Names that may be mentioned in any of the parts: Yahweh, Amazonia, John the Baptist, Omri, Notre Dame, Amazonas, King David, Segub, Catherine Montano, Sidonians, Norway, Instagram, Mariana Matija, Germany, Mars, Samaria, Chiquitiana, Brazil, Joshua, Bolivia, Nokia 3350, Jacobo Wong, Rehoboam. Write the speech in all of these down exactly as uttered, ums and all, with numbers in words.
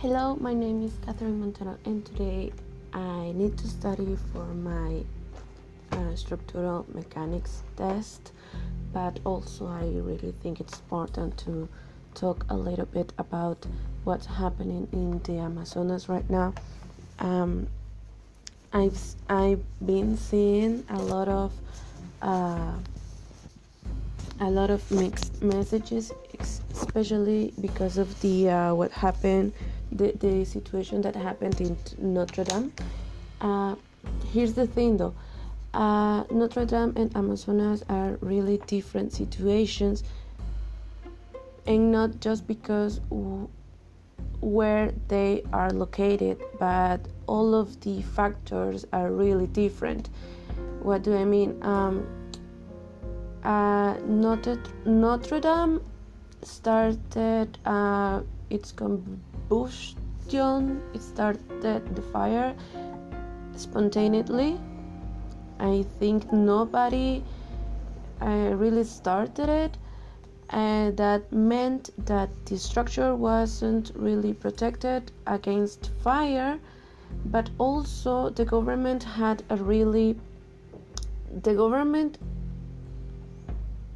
Hello, my name is Catherine Montano, and today I need to study for my uh, structural mechanics test, but also I really think it's important to talk a little bit about what's happening in the Amazonas right now. Um, I've, I've been seeing a lot of uh, a lot of mixed messages, especially because of the uh, what happened The, the situation that happened in Notre Dame. Uh, here's the thing though, uh, Notre Dame and Amazonas are really different situations, and not just because w- where they are located, but all of the factors are really different. What do I mean? Um, uh, Notre, Notre Dame started uh, its com- Combustion. It started the fire spontaneously. I think nobody uh, really started it, and that meant that the structure wasn't really protected against fire. But also, the government had a really the government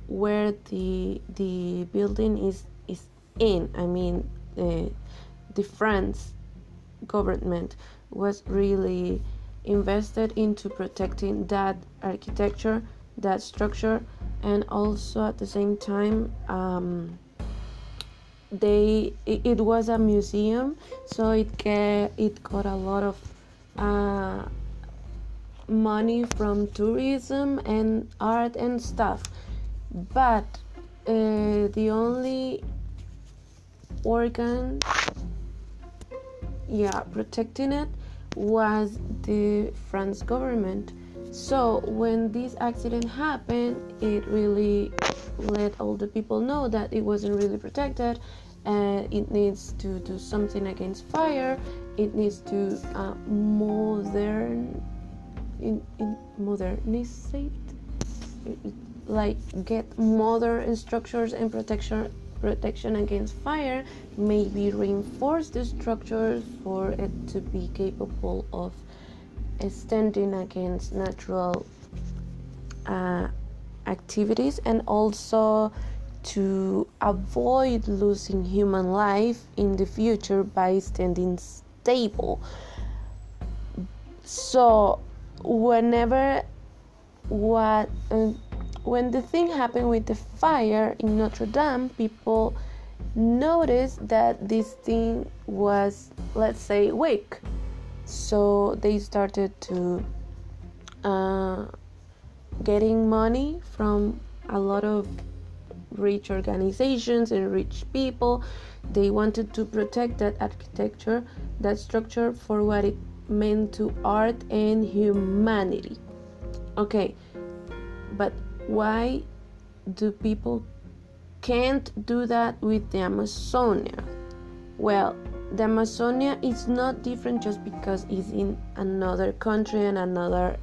where the the building is is in. I mean the. Uh, The France government was really invested into protecting that architecture, that structure, and also at the same time, um, they it, it was a museum, so it get, it got a lot of uh, money from tourism and art and stuff. But uh, the only organ Yeah, protecting it was the France government. So when this accident happened, it really let all the people know that it wasn't really protected, and it needs to do something against fire. It needs to uh, modern, in, in modernizate, like get modern structures and protection. protection against fire, maybe reinforce the structures for it to be capable of standing against natural uh, activities, and also to avoid losing human life in the future by standing stable. So whenever what uh, When the thing happened with the fire in Notre Dame, people noticed that this thing was, let's say, weak. So they started to uh, getting money from a lot of rich organizations and rich people. They wanted to protect that architecture, that structure, for what it meant to art and humanity. Okay, but why do people can't do that with the Amazonia? Well, the Amazonia is not different just because it's in another country and another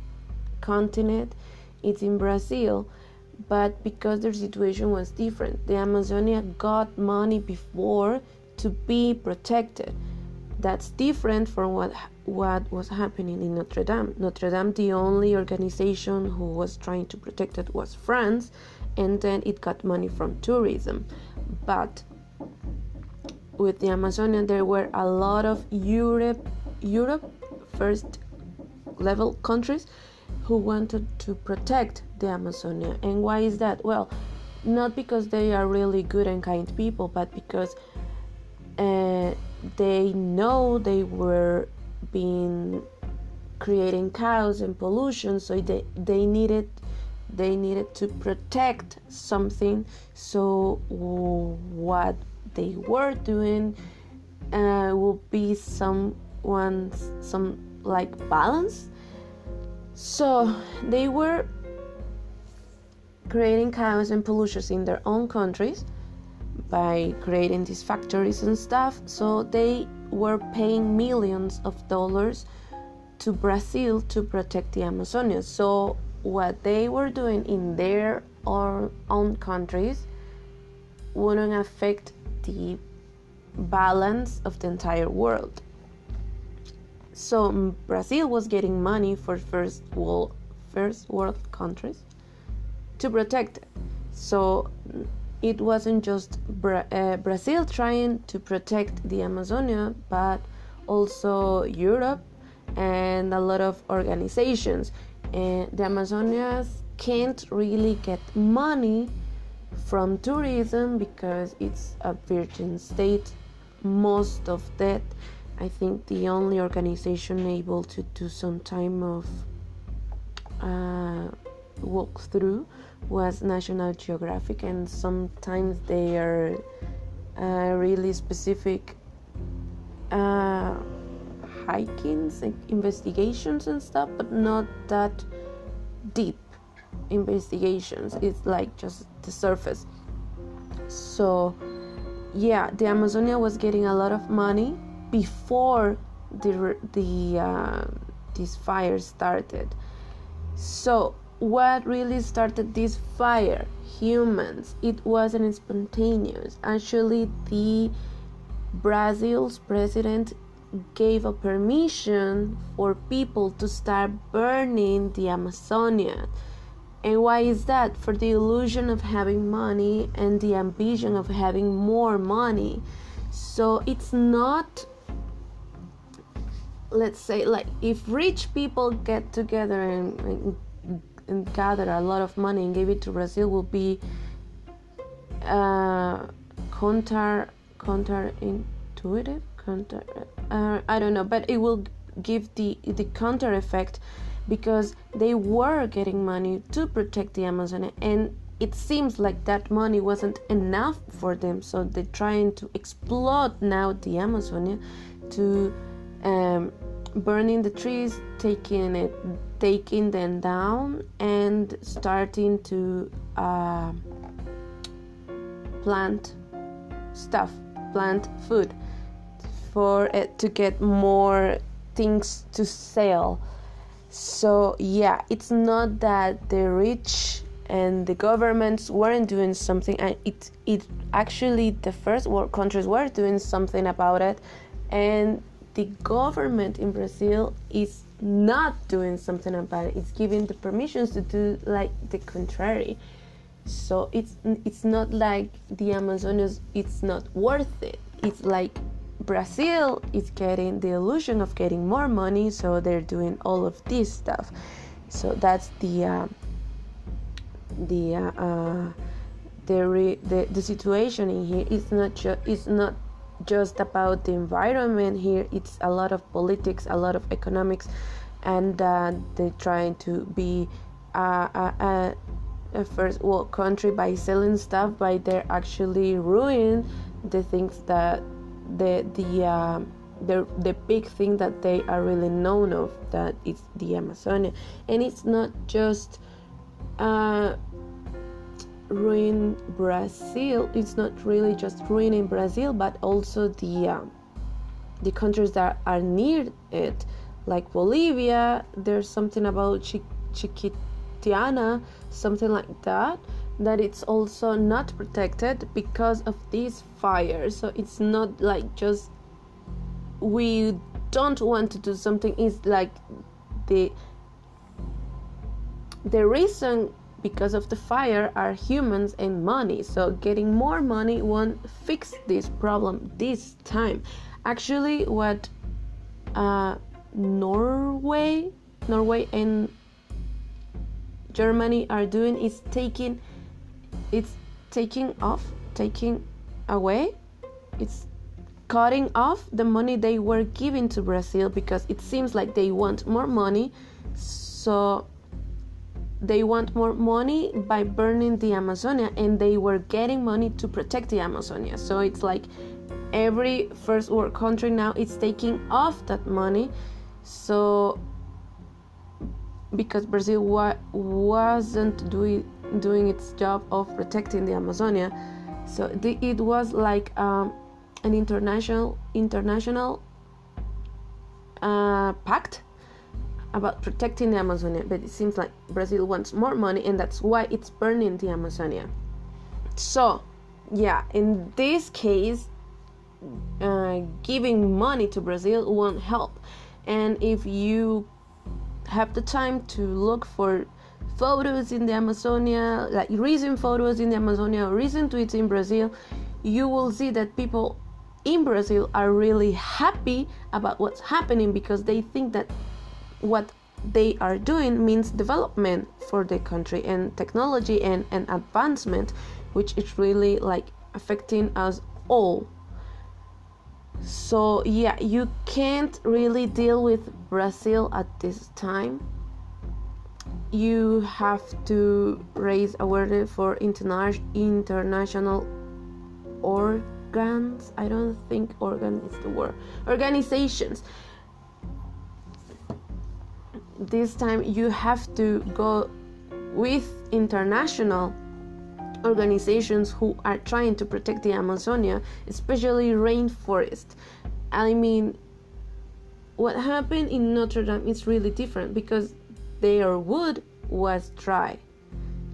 continent. It's in Brazil, but because their situation was different. The Amazonia got money before to be protected. That's different from what what was happening in Notre Dame. Notre Dame, the only organization who was trying to protect it was France, and then it got money from tourism. But with the Amazonia, there were a lot of Europe, Europe first level countries who wanted to protect the Amazonia. And why is that? Well, not because they are really good and kind people, but because uh, they know they were being creating chaos and pollution, so they they needed they needed to protect something. So what they were doing uh, would be someone some like balance. So they were creating chaos and pollution in their own countries by creating these factories and stuff, so they were paying millions of dollars to Brazil to protect the Amazonia. So what they were doing in their own, own countries wouldn't affect the balance of the entire world. So Brazil was getting money for first world, first world countries to protect it. So it wasn't just Bra- uh, Brazil trying to protect the Amazonia, but also Europe and a lot of organizations. Uh, the Amazonia can't really get money from tourism because it's a virgin state, most of that. I think the only organization able to do some time of uh, walkthrough was National Geographic, and sometimes they are uh, really specific uh, hikings and investigations and stuff, but not that deep investigations. It's like just the surface. So yeah, the Amazonia was getting a lot of money before the the uh, this fire started. So what really started this fire? Humans. It wasn't spontaneous. Actually, the Brazil's president gave a permission for people to start burning the Amazonia. And why is that? For the illusion of having money and the ambition of having more money. So it's not, let's say, like if rich people get together and, and and gather a lot of money and give it to Brazil, will be uh, counter counterintuitive, counter uh, I don't know, but it will give the the counter effect because they were getting money to protect the Amazonia, and it seems like that money wasn't enough for them, so they're trying to exploit now the Amazonia to um, burning the trees, taking it, taking them down, and starting to uh, plant stuff, plant food for it to get more things to sell. So yeah, it's not that the rich and the governments weren't doing something. It it actually the first world countries were doing something about it, and the government in Brazil is not doing something about it. It's giving the permissions to do like the contrary. So it's it's not like the Amazonas, it's not worth it. It's like Brazil is getting the illusion of getting more money, so they're doing all of this stuff. So that's the uh, the uh, uh, the, re- the the situation in here. It's not ju- it's not. just about the environment here. It's a lot of politics, a lot of economics, and uh, they're trying to be uh, a, a first world country by selling stuff, but they're actually ruining the things that the the uh, the the big thing that they are really known of, that it's the Amazonia. And it's not just uh, ruin Brazil. It's not really just ruining Brazil, but also the uh, the countries that are near it, like Bolivia. There's something about Ch- Chiquitiana, something like that, that it's also not protected because of this fire. So it's not like just we don't want to do something. It's like the the reason. Because of the fire are humans and money, so getting more money won't fix this problem this time. Actually, what uh, Norway, Norway and Germany are doing is taking, it's taking off, taking away, it's cutting off the money they were giving to Brazil because it seems like they want more money, so. They want more money by burning the Amazonia, and they were getting money to protect the Amazonia. So it's like every first world country now is taking off that money. So because Brazil wa- wasn't do- doing its job of protecting the Amazonia, so the, it was like um, an international international uh, pact about protecting the Amazonia, but it seems like Brazil wants more money, and that's why it's burning the Amazonia. So yeah, in this case, uh, giving money to Brazil won't help. And if you have the time to look for photos in the Amazonia, like recent photos in the Amazonia or recent tweets in Brazil, you will see that people in Brazil are really happy about what's happening, because they think that what they are doing means development for the country and technology and, and advancement, which is really like affecting us all. So yeah, you can't really deal with Brazil at this time. You have to raise awareness for interna- international organs. I don't think organ is the word. Organizations. This time you have to go with international organizations who are trying to protect the Amazonia, especially rainforest. I mean, what happened in Notre Dame is really different because their wood was dry.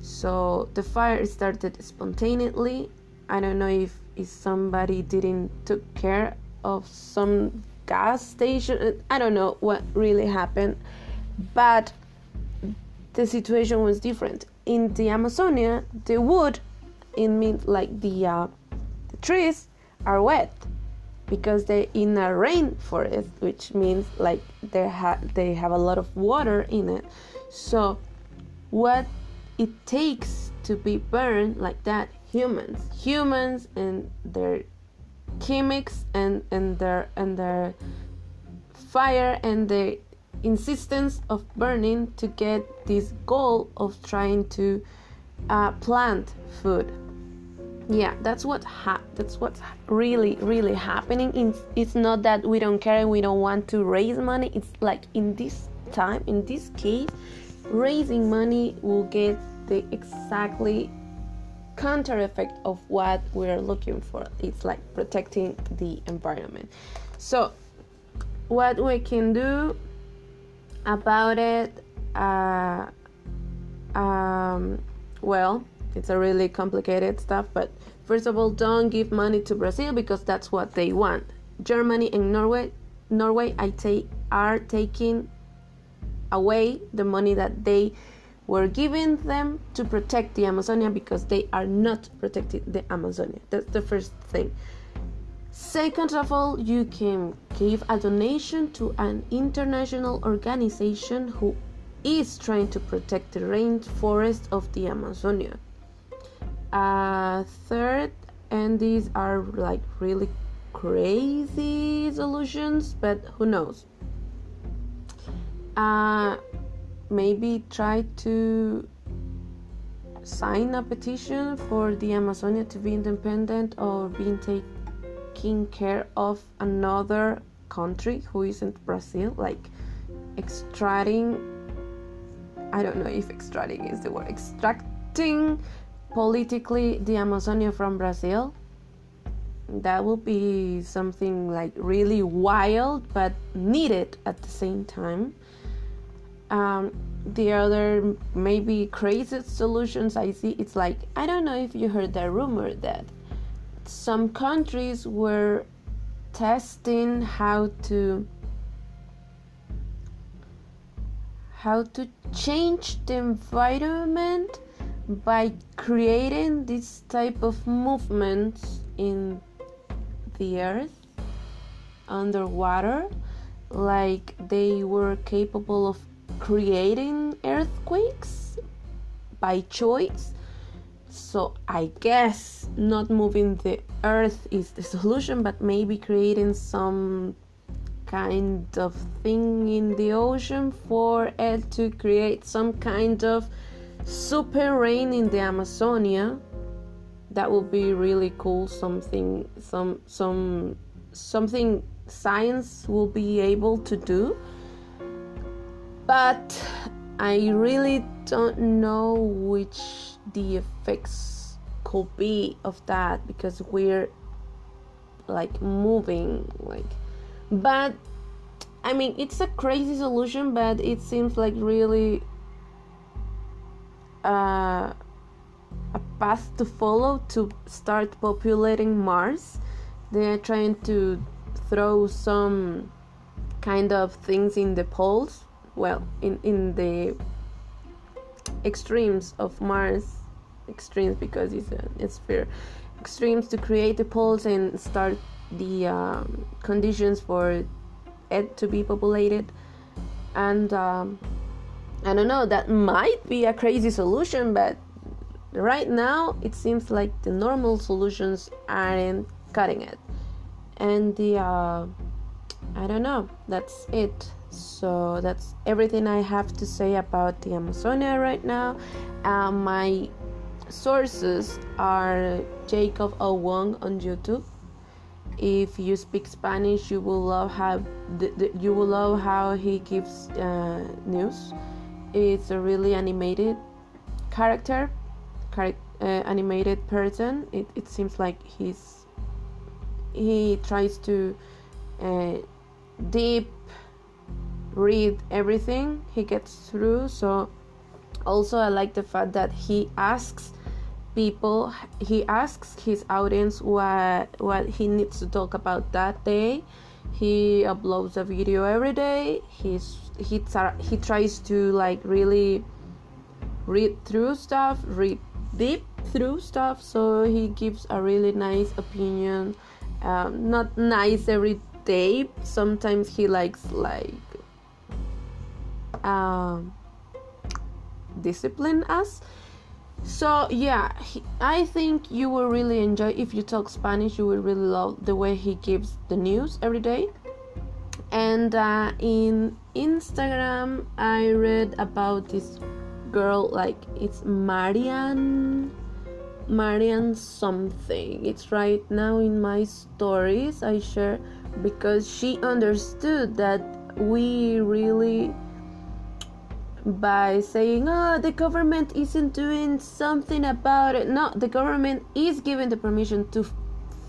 So the fire started spontaneously. I don't know if, if somebody didn't took care of some gas station. I don't know what really happened, but the situation was different. In the Amazonia, the wood, it means like the, uh, the trees are wet because they're in a rainforest, which means like they have they have a lot of water in it. So what it takes to be burned like that, humans, humans and their chemics and, and their and their fire and the insistence of burning to get this goal of trying to uh, plant food. Yeah, that's what ha- that's what's really, really happening. It's, it's not that we don't care and we don't want to raise money. It's like in this time, in this case, raising money will get the exactly counter effect of what we're looking for. It's like protecting the environment. So what we can do about it, uh, um, well, it's a really complicated stuff, but first of all, don't give money to Brazil because that's what they want. Germany and Norway, Norway, I take are taking away the money that they were giving them to protect the Amazonia because they are not protecting the Amazonia. That's the first thing. Second of all, you can give a donation to an international organization who is trying to protect the rainforest of the Amazonia. Uh, third, and these are like really crazy solutions, but who knows? Uh, maybe try to sign a petition for the Amazonia to be independent or being taken care of another country who isn't Brazil, like extracting, I don't know if extracting is the word, extracting politically the Amazonia from Brazil. That will be something like really wild but needed at the same time. Um, the other maybe crazy solutions I see, it's like, I don't know if you heard the rumor that some countries were testing how to how to change the environment by creating this type of movements in the earth underwater, like they were capable of creating earthquakes by choice. So I guess not moving the earth is the solution, but maybe creating some kind of thing in the ocean for it to create some kind of super rain in the Amazonia. That would be really cool. Something, some, some, something science will be able to do. But I really don't know which the effects could be of that, because we're like moving like, but I mean, it's a crazy solution, but it seems like really uh, a path to follow to start populating Mars, They are trying to throw some kind of things in the poles, well, in, in the extremes of Mars, extremes because it's a, it's sphere, extremes to create the poles and start the um, conditions for it to be populated. And um, I don't know, that might be a crazy solution, but right now it seems like the normal solutions aren't cutting it. And the uh, I don't know, that's it. So that's everything I have to say about the Amazonia right now. Uh, my sources are Jacobo Wong on YouTube. If you speak Spanish, you will love how the, the, you will love how he gives uh, news. It's a really animated character, char- uh, animated person. It it seems like he's he tries to uh, deep read everything he gets through. So also I like the fact that he asks people, he asks his audience what what he needs to talk about that day. He uploads a video every day. He's he tar- he tries to like really read through stuff, read deep through stuff. So he gives a really nice opinion. Um, not nice every day. Sometimes he likes like um, discipline us. So yeah, he, I think you will really enjoy. If you talk Spanish, you will really love the way he gives the news every day. And uh, in Instagram, I read about this girl, like it's Marian, Marian something. It's right now in my stories I share, because she understood that we really, by saying, oh, the government isn't doing something about it. No, the government is giving the permission to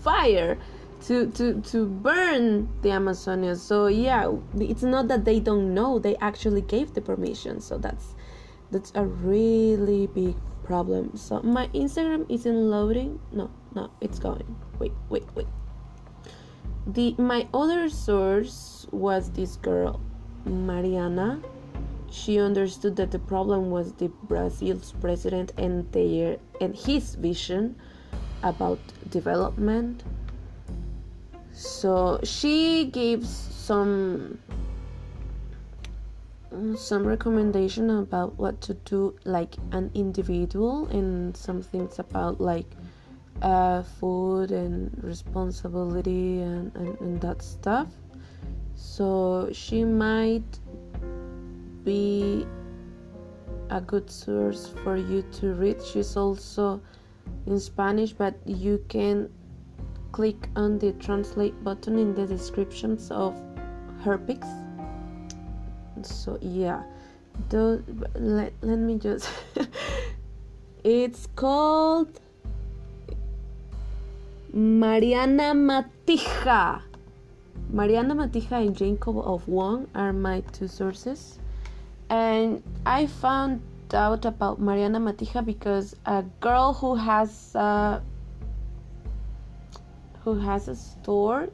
fire, to, to, to burn the Amazonia. So yeah, it's not that they don't know, they actually gave the permission. So that's, that's a really big problem. So my Instagram isn't loading. No, no, it's going. Wait, wait, wait. The, my other source was this girl, Mariana. She understood that the problem was the Brazil's president and their and his vision about development. So she gives some some recommendation about what to do, like an individual, and some things about like uh, food and responsibility and, and, and that stuff. So she might be a good source for you to read. She's also in Spanish, but you can click on the translate button in the descriptions of her pics. So yeah, do, let, let me just it's called Mariana Matija. Mariana Matija and Jacobo Wong are my two sources. And I found out about Mariana Matija because a girl who has uh, who has a store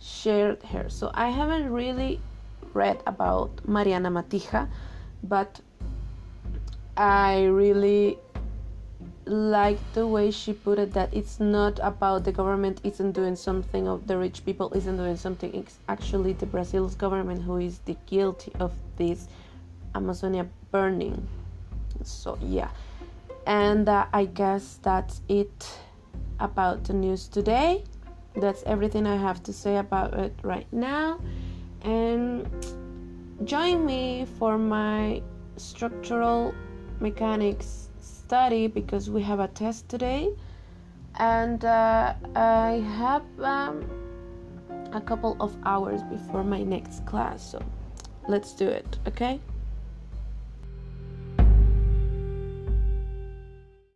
shared her. So I haven't really read about Mariana Matija, but I really like the way she put it, that it's not about the government isn't doing something, or the rich people isn't doing something. It's actually the Brazil's government who is the guilty of this Amazonia burning. So yeah, and uh, I guess that's it about the news today. That's everything I have to say about it right now. And join me for my structural mechanics study, because we have a test today. And uh, I have um, a couple of hours before my next class, so let's do it, okay?